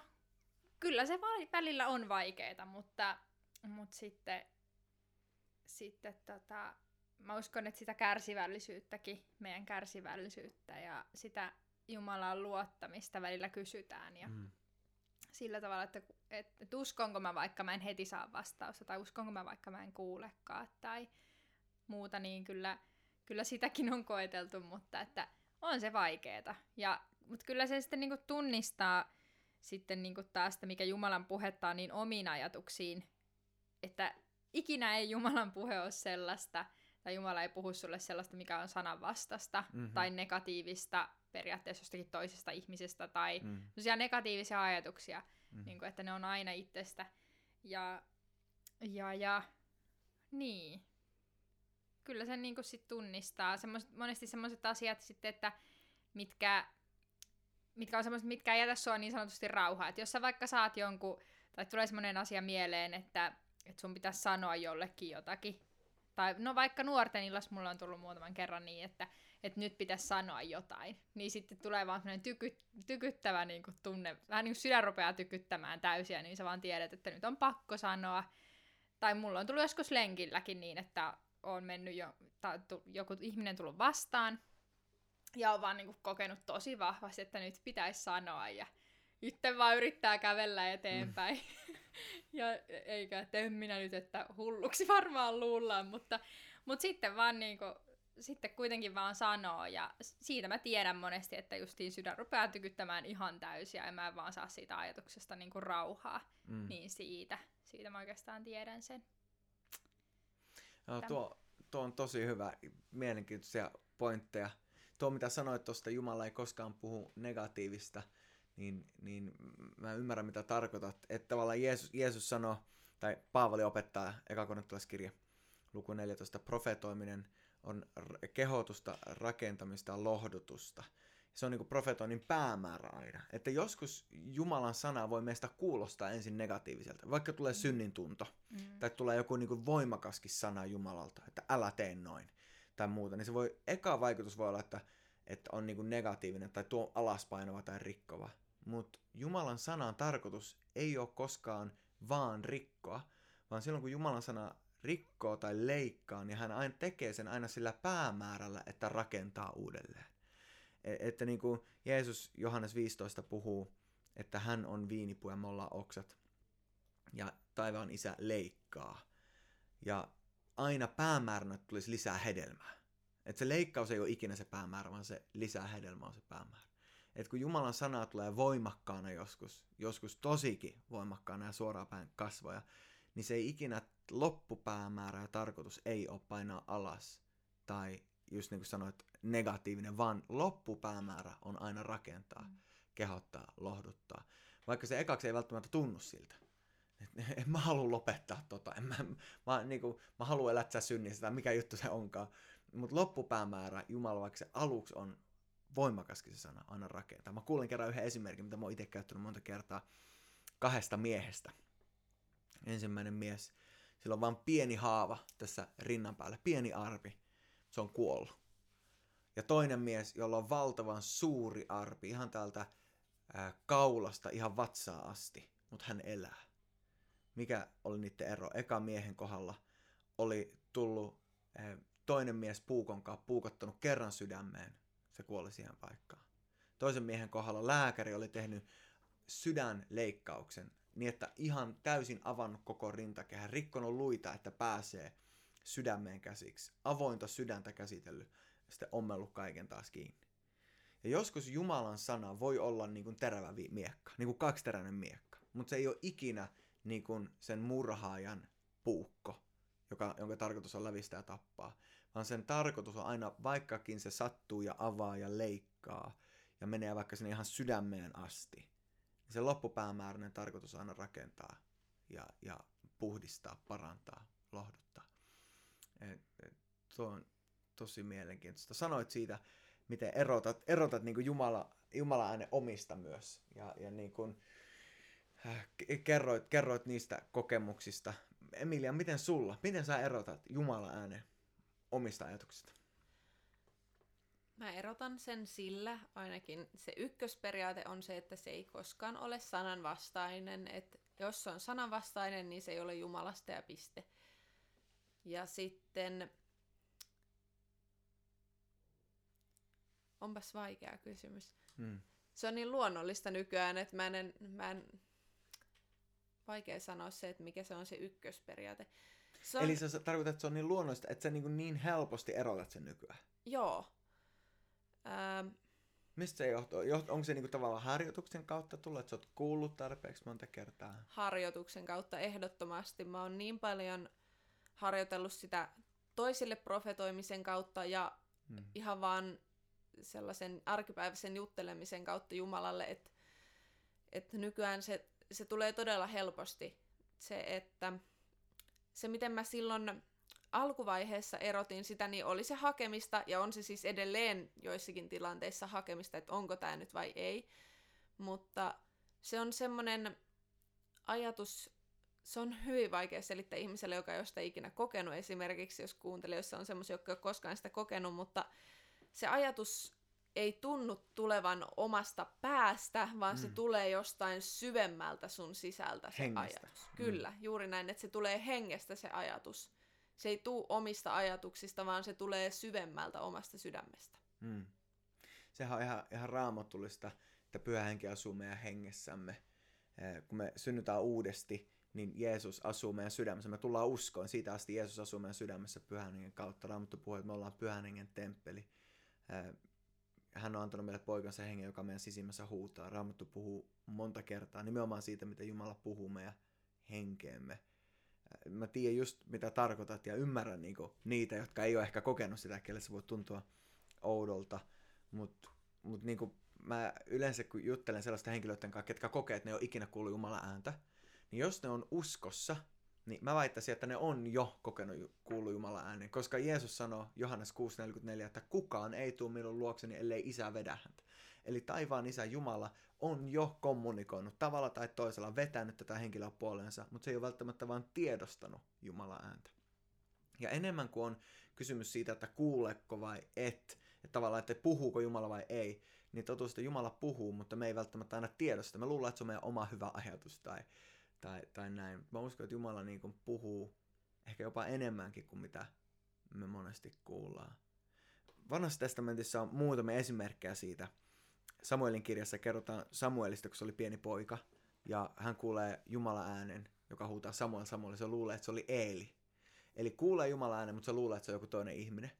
kyllä se välillä on vaikeaa, mutta... Mutta sitten, sitten tota, mä uskon, että sitä kärsivällisyyttäkin, meidän kärsivällisyyttä ja sitä Jumalan luottamista välillä kysytään. Ja mm. sillä tavalla, että, että uskonko mä vaikka mä en heti saa vastausta tai uskonko mä vaikka mä en kuulekaan tai muuta, niin kyllä, kyllä sitäkin on koeteltu, mutta että on se vaikeeta. Ja, mutta kyllä se sitten niinku tunnistaa sitten niinku taas, että mikä Jumalan puhetta on niin omiin ajatuksiin, että ikinä ei Jumalan puhe ole sellaista, tai Jumala ei puhu sulle sellaista, mikä on sananvastasta, mm-hmm. tai negatiivista periaatteessa jostakin toisesta ihmisestä, tai mm. sellaisia negatiivisia ajatuksia, mm-hmm. niin kuin, että ne on aina itsestä. Ja, ja, ja, niin. Kyllä sen niin kuin sit tunnistaa. Semmoset, monesti sellaiset asiat sitten, että mitkä, mitkä on semmoiset, mitkä ei jätä sua niin sanotusti rauhaa. Että jos sä vaikka saat jonkun, tai tulee semmoinen asia mieleen, että että sun pitäisi sanoa jollekin jotakin. Tai no vaikka nuorten illassa mulla on tullut muutaman kerran niin, että, että nyt pitäisi sanoa jotain. Niin sitten tulee vaan semmoinen tyky, tykyttävä niin kuin tunne. Vähän niin kuin sydän rupeaa tykyttämään täysiä, niin sä vaan tiedät, että nyt on pakko sanoa. Tai mulla on tullut joskus lenkilläkin niin, että on mennyt jo, tai joku ihminen tullut vastaan. Ja on vaan niin kuin kokenut tosi vahvasti, että nyt pitäisi sanoa. Ja sitten vaan yrittää kävellä eteenpäin. Mm. Ja eikä, että en minä nyt, että hulluksi varmaan luullaan, mutta, mutta sitten vaan niinku, sitten kuitenkin vaan sanoo, ja siitä mä tiedän monesti, että justiin sydän rupeaa tykyttämään ihan täysiä, ja mä en vaan saa siitä ajatuksesta niinku rauhaa, mm. niin siitä, siitä mä oikeastaan tiedän sen. No, tuo, tuo on tosi hyvä, mielenkiintoisia pointteja. Tuo, mitä sanoit tuosta, Jumala ei koskaan puhu negatiivista, Niin, niin mä ymmärrän, mitä tarkoitat. Että tavallaan Jeesus, Jeesus sanoi, tai Paavali opettaa, eka Korintalaiskirja, luku neljätoista, profetoiminen on kehotusta, rakentamista, lohdutusta. Se on niin kuin profetoinnin päämäärä aina. Että joskus Jumalan sana voi meistä kuulostaa ensin negatiiviselta, vaikka tulee synnintunto, mm. tai tulee joku niin kuin voimakaskin sana Jumalalta, että älä tee noin, tai muuta. Niin se voi, eka vaikutus voi olla, että, että on niin kuin negatiivinen, tai tuo alaspainova tai rikkova. Mutta Jumalan sanan tarkoitus ei ole koskaan vaan rikkoa, vaan silloin kun Jumalan sana rikkoo tai leikkaa, niin hän aina tekee sen aina sillä päämäärällä, että rakentaa uudelleen. Että niin kuin Jeesus Johannes viisitoista puhuu, että hän on viinipuu ja me ollaan oksat ja taivaan isä leikkaa. Ja aina päämääränä tulisi lisää hedelmää. Että se leikkaus ei ole ikinä se päämäärä, vaan se lisää hedelmää on se päämäärä. Että kun Jumalan sana tulee voimakkaana joskus, joskus tosikin voimakkaana ja suoraan päin kasvoja, niin se ei ikinä loppupäämäärä ja tarkoitus ei ole painaa alas. Tai just niin kuin sanoit, negatiivinen, vaan loppupäämäärä on aina rakentaa, mm. kehottaa, lohduttaa. Vaikka se ekaksi ei välttämättä tunnu siltä. Et en mä halua lopettaa tota, en mä, mä, niin kuin, mä haluan elättää synnissä tai mikä juttu se onkaan. Mutta loppupäämäärä, Jumala, vaikka se aluksi on voimakaskin se sana aina rakentaa. Mä kuulen kerran yhden esimerkin, mitä mä oon itse käyttänyt monta kertaa kahdesta miehestä. Ensimmäinen mies, sillä on vaan pieni haava tässä rinnan päällä, pieni arpi, se on kuollut. Ja toinen mies, jolla on valtavan suuri arpi, ihan täältä ää, kaulasta ihan vatsaa asti, mutta hän elää. Mikä oli niiden ero? Eka miehen kohdalla oli tullut ää, toinen mies puukonkaan, puukottanut kerran sydämeen, se kuoli siihen paikkaan. Toisen miehen kohdalla lääkäri oli tehnyt sydänleikkauksen niin, että ihan täysin avannut koko rintakehän, rikkonut luita, että pääsee sydämeen käsiksi, avointa sydäntä käsitellyt ja sitten ommellut kaiken taas kiinni. Ja joskus Jumalan sana voi olla niin kuin terävä miekka, niin kuin kaksiteräinen miekka, mutta se ei ole ikinä niin kuin sen murhaajan puukko, joka, jonka tarkoitus on lävistää ja tappaa, vaan sen tarkoitus on aina, vaikkakin se sattuu ja avaa ja leikkaa ja menee vaikka sinne ihan sydämeen asti, niin se loppupäämääräinen tarkoitus on aina rakentaa ja, ja puhdistaa, parantaa, lohduttaa. Et, et, tuo on tosi mielenkiintoista. Sanoit siitä, miten erotat, erotat niin kuin Jumala, Jumala äänen omista myös. Ja, ja niin kuin, äh, kerroit, kerroit niistä kokemuksista. Emilia, miten sulla? Miten sä erotat Jumala äänen omista ajatuksista? Mä erotan sen sillä, ainakin se ykkösperiaate on se, että se ei koskaan ole sananvastainen. Et jos se on sananvastainen, niin se ei ole Jumalasta ja piste. Ja sitten, onpas vaikea kysymys. Mm. Se on niin luonnollista nykyään, että mä en, mä en, vaikea sanoa se, että mikä se on se ykkösperiaate. Se on... Eli sä tarkoitat, että se on niin luonnollista, että sä niin, niin helposti erotat sen nykyään? Joo. Ähm... Mistä se johtuu? Onko se niin tavallaan harjoituksen kautta tullut, että sä oot kuullut tarpeeksi monta kertaa? Harjoituksen kautta ehdottomasti. Mä oon niin paljon... harjoitellut sitä toisille profetoimisen kautta ja mm. ihan vaan sellaisen arkipäiväisen juttelemisen kautta Jumalalle, että et nykyään se, se tulee todella helposti. Se, että se miten mä silloin alkuvaiheessa erotin sitä, niin oli se hakemista, ja on se siis edelleen joissakin tilanteissa hakemista, että onko tää nyt vai ei. Mutta se on semmoinen ajatus... Se on hyvin vaikea selittää ihmiselle, joka ei ole sitä ikinä kokenut. Esimerkiksi jos kuuntelijoissa on semmoisia, jotka ei ole koskaan sitä kokenut, mutta se ajatus ei tunnu tulevan omasta päästä, vaan mm. se tulee jostain syvemmältä sun sisältä se hengestä. Ajatus. Kyllä, mm. juuri näin, että se tulee hengestä se ajatus. Se ei tule omista ajatuksista, vaan se tulee syvemmältä omasta sydämestä. Mm. Sehän on ihan, ihan raamatullista, että Pyhä Henki asuu meidän hengessämme. Eh, kun me synnytään uudesti, niin Jeesus asuu meidän sydämessä. Me tullaan uskoon. Siitä asti Jeesus asuu meidän sydämessä Pyhän Hengen kautta. Raamattu puhuu, että me ollaan Pyhän Hengen temppeli. Hän on antanut meille poikansa hengen, joka meidän sisimmässä huutaa. Raamattu puhuu monta kertaa nimenomaan siitä, mitä Jumala puhuu meidän henkeemme. Mä tiedän just, mitä tarkoitat, ja ymmärrän niinku niitä, jotka ei ole ehkä kokenut sitä, kelle se voi tuntua oudolta. Mutta mut niinku mä yleensä, kun juttelen sellaisten henkilöiden kanssa, ketkä kokee, että ne ei ole ikinä kuullut Jumalan ääntä, niin jos ne on uskossa, niin mä väittäisin, että ne on jo kokenut kuullut Jumalan äänen. Koska Jeesus sanoi Johannes kuusi neljäkymmentäneljä, että kukaan ei tule minun luokseni, ellei Isä vedä häntä. Eli taivaan Isä Jumala on jo kommunikoinut tavalla tai toisella, vetänyt tätä henkilöä puoleensa, mutta se ei ole välttämättä vain tiedostanut Jumalan ääntä. Ja enemmän kuin on kysymys siitä, että kuuleko vai et, että tavallaan, että puhuuko Jumala vai ei, niin totuus, että Jumala puhuu, mutta me ei välttämättä aina tiedosta. Me luullaan, että se on meidän oma hyvä ajatus tai... Tai, tai näin. Mä uskon, että Jumala niin kuin puhuu ehkä jopa enemmänkin kuin mitä me monesti kuullaan. Vanhassa testamentissa on muutamia esimerkkejä siitä. Samuelin kirjassa kerrotaan Samuelista, kun se oli pieni poika. Ja hän kuulee Jumalan äänen, joka huutaa Samuel Samuel. Se luulee, että se oli Eeli. Eli kuulee Jumalan äänen, mutta se luulee, että se on joku toinen ihminen.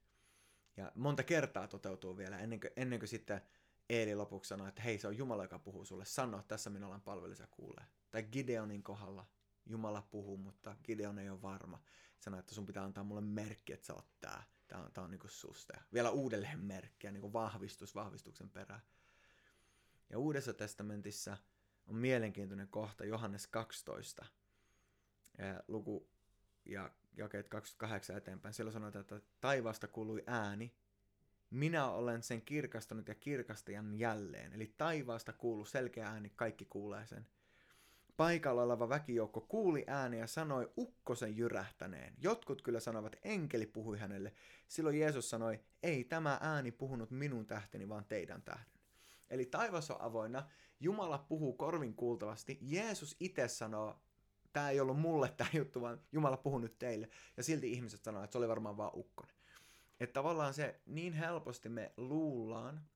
Ja monta kertaa toteutuu vielä ennen kuin, ennen kuin sitten Eeli lopuksi sanoo, että hei, se on Jumala, joka puhuu sulle. Sano, että tässä minä olen palvelija, kuulee. Tai Gideonin kohdalla Jumala puhuu, mutta Gideon ei ole varma. Sanoi, että sun pitää antaa mulle merkki, että sä oot tää. Tää on, tää on niinku susta. Ja vielä uudelleen merkkiä, niinku vahvistus, vahvistuksen perään. Ja Uudessa testamentissa on mielenkiintoinen kohta, Johannes kaksitoista, luku ja jakeet kaksikymmentäkahdeksan eteenpäin. Siellä sanotaan, että taivaasta kuului ääni. Minä olen sen kirkastanut ja kirkastajan jälleen. Eli taivaasta kuuluu selkeä ääni, kaikki kuulee sen. Paikalla oleva väkijoukko kuuli ääniä ja sanoi ukkosen jyrähtäneen. Jotkut kyllä sanovat, enkeli puhui hänelle. Silloin Jeesus sanoi, ei tämä ääni puhunut minun tähteni, vaan teidän tähden. Eli taivas on avoinna, Jumala puhuu korvin kuultavasti, Jeesus itse sanoo, tämä ei ollut mulle tämä juttu, vaan Jumala puhuu nyt teille. Ja silti ihmiset sanoo, että se oli varmaan vaan ukkonen. Että tavallaan se niin helposti me luullaan,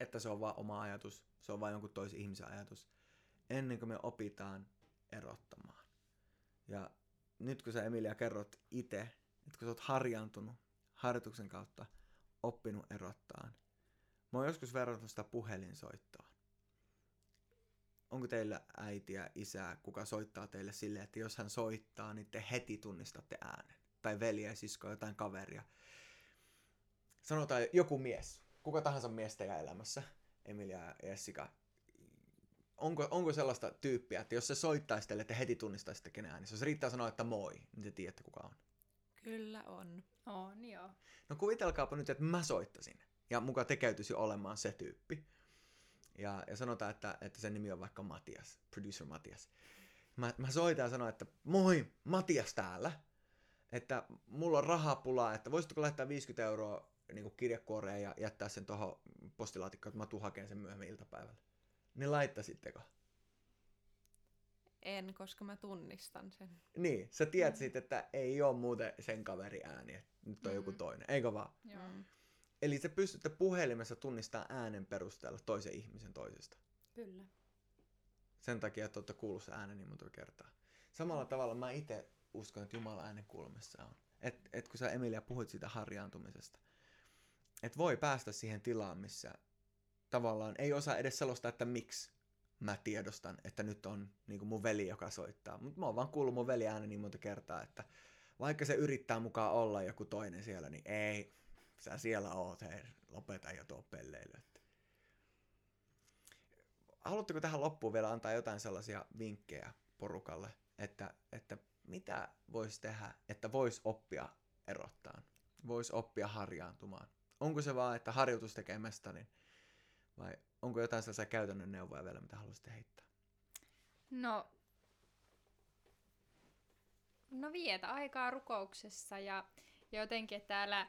että se on vaan oma ajatus, se on vaan jonkun toisen ihmisen ajatus, ennen kuin me opitaan erottamaan. Ja nyt kun sä, Emilia, kerrot itse, että kun sä oot harjaantunut harjoituksen kautta, oppinut erottaan. Mä oon joskus verrannut sitä puhelinsoittoon. Onko teillä äitiä, isää, kuka soittaa teille silleen, että jos hän soittaa, niin te heti tunnistatte äänen. Tai veljeä, siskoa, jotain kaveria. Sanotaan joku mies, kuka tahansa mies teidän elämässä, Emilia ja Jessica. Onko, onko sellaista tyyppiä, että jos se soittaisi teille, että heti tunnistaisitte kenään, niin se riittää sanoa, että moi, niin te tiedätte, kuka on. Kyllä on. On, joo. No kuvitelkaapa nyt, että mä soittasin ja muka tekeytyisi olemaan se tyyppi. Ja, ja sanotaan, että, että sen nimi on vaikka Matias, producer Matias. Mä, mä soitan ja sanon, että moi, Matias täällä, että mulla on rahapulaa, että voisitko laittaa viisikymmentä euroa niin kirjekuoreen ja jättää sen tuohon postilaatikkoon, että mä tuun hakemaan sen myöhemmin iltapäivällä. Niin laittaisitteko? En, koska mä tunnistan sen. Niin, sä tiedät sit, että ei oo muuten sen kaveri ääni, että nyt on mm-hmm. joku toinen, eikö vaan? Joo. Eli te pystytte puhelimessa tunnistamaan äänen perusteella toisen ihmisen toisesta. Kyllä. Sen takia, että olette kuullut se äänen niin monta kertaa. Samalla tavalla mä itse uskon, että Jumala äänen kuulemassa on. Että et kun sä, Emilia, puhuit siitä harjaantumisesta, että voi päästä siihen tilaan, missä tavallaan ei osaa edes selostaa, että miksi mä tiedostan, että nyt on niin kuin mun veli, joka soittaa. Mutta mä oon vaan kuullut mun veli äänen niin monta kertaa, että vaikka se yrittää mukaan olla joku toinen siellä, niin ei, sä siellä oot, hei, lopeta jo tuo pelleily. Haluatteko tähän loppuun vielä antaa jotain sellaisia vinkkejä porukalle, että, että mitä voisi tehdä, että voisi oppia erottaan, voisi oppia harjaantumaan? Onko se vaan, että harjoitus tekee mestarin? Vai onko jotain sellaisia käytännön neuvoja vielä, mitä haluaisitte heittää? No, no vietä aikaa rukouksessa ja, ja jotenkin, että älä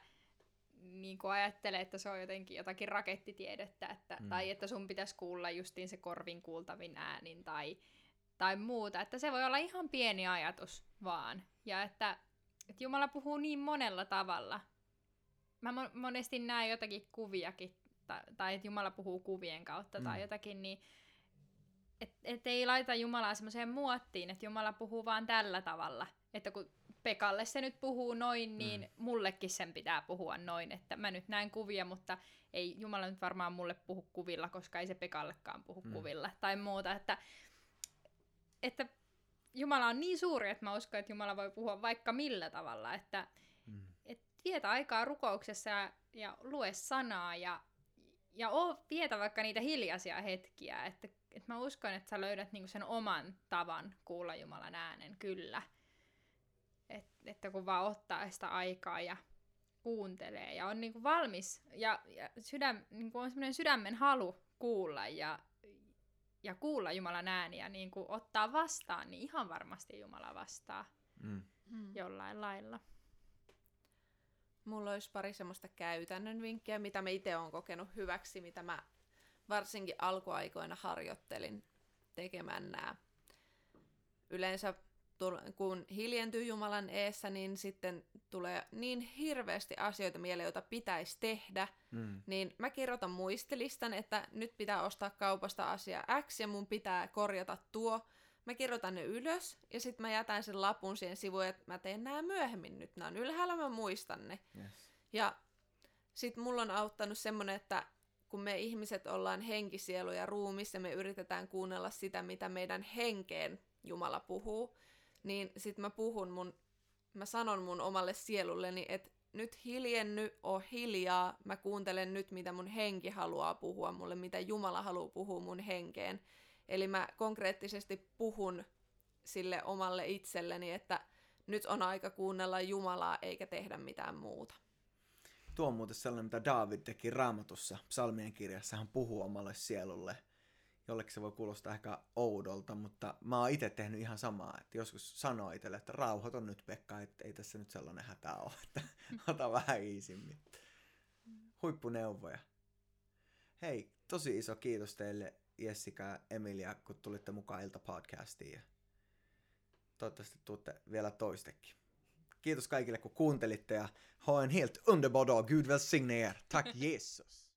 niin kuin ajattele, että se on jotenkin jotakin rakettitiedettä, että, mm. tai että sun pitäisi kuulla justiin se korvin kuultavin äänin tai, tai muuta. Että se voi olla ihan pieni ajatus vaan. Ja että, että Jumala puhuu niin monella tavalla. Mä monesti näen jotakin kuviakin. Tai, tai että Jumala puhuu kuvien kautta tai mm. jotakin, niin et, et ei laita Jumalaa semmoiseen muottiin, että Jumala puhuu vaan tällä tavalla. Että kun Pekalle se nyt puhuu noin, niin mm. mullekin sen pitää puhua noin. Että mä nyt näen kuvia, mutta ei Jumala nyt varmaan mulle puhu kuvilla, koska ei se Pekallekaan puhu mm. kuvilla tai muuta. Että, että Jumala on niin suuri, että mä uskon, että Jumala voi puhua vaikka millä tavalla. Että mm. et vietä aikaa rukouksessa ja, ja lue sanaa ja Ja oo, vietä vaikka niitä hiljaisia hetkiä, että, että mä uskon, että sä löydät niinku sen oman tavan kuulla Jumalan äänen, kyllä. Et, että kun vaan ottaa sitä aikaa ja kuuntelee ja on niinku valmis ja, ja sydäm, niinku on semmoinen sydämen halu kuulla ja, ja kuulla Jumalan ääniä, niinku ottaa vastaan, niin ihan varmasti Jumala vastaa mm. jollain lailla. Mulla olisi pari semmoista käytännön vinkkiä, mitä mä itse olen kokenut hyväksi, mitä mä varsinkin alkuaikoina harjoittelin tekemään nämä. Yleensä kun hiljentyy Jumalan eessä, niin sitten tulee niin hirveästi asioita mieleen, joita pitäisi tehdä. Mm. Niin mä kirjoitan muistilistan, että nyt pitää ostaa kaupasta asia X ja mun pitää korjata tuo. Mä kirjoitan ne ylös ja sitten mä jätän sen lapun siihen sivuun, että mä teen nämä myöhemmin nyt. Nämä on ylhäällä, mä muistan ne. Yes. Ja sitten mulla on auttanut semmoinen, että kun me ihmiset ollaan henkisielu ja ruumis ja me yritetään kuunnella sitä, mitä meidän henkeen Jumala puhuu, niin sitten mä puhun mun, mä sanon mun omalle sielulleni, että nyt hiljenny, oo hiljaa, mä kuuntelen nyt, mitä mun henki haluaa puhua mulle, mitä Jumala haluaa puhua mun henkeen. Eli mä konkreettisesti puhun sille omalle itselleni, että nyt on aika kuunnella Jumalaa eikä tehdä mitään muuta. Tuo on muuten sellainen, mitä Daavid teki Raamatussa. Psalmien kirjassa hän puhuu omalle sielulle. jollekin se voi kuulostaa ehkä oudolta, mutta mä oon itse tehnyt ihan samaa, että joskus sanoo itselle, että rauhoiton nyt Pekka, että ei tässä nyt sellainen hätä ole, että ota vähän iisimmin. Huippuneuvoja. Hei, tosi iso kiitos teille Jessica ja Emilia, kun tulitte mukaan Iltapodcastiin ja toivottavasti tuutte vielä toistekin. Kiitos kaikille, kun kuuntelitte ja ha en helt underbar dag. Gud välsigne er. Tack Jesus.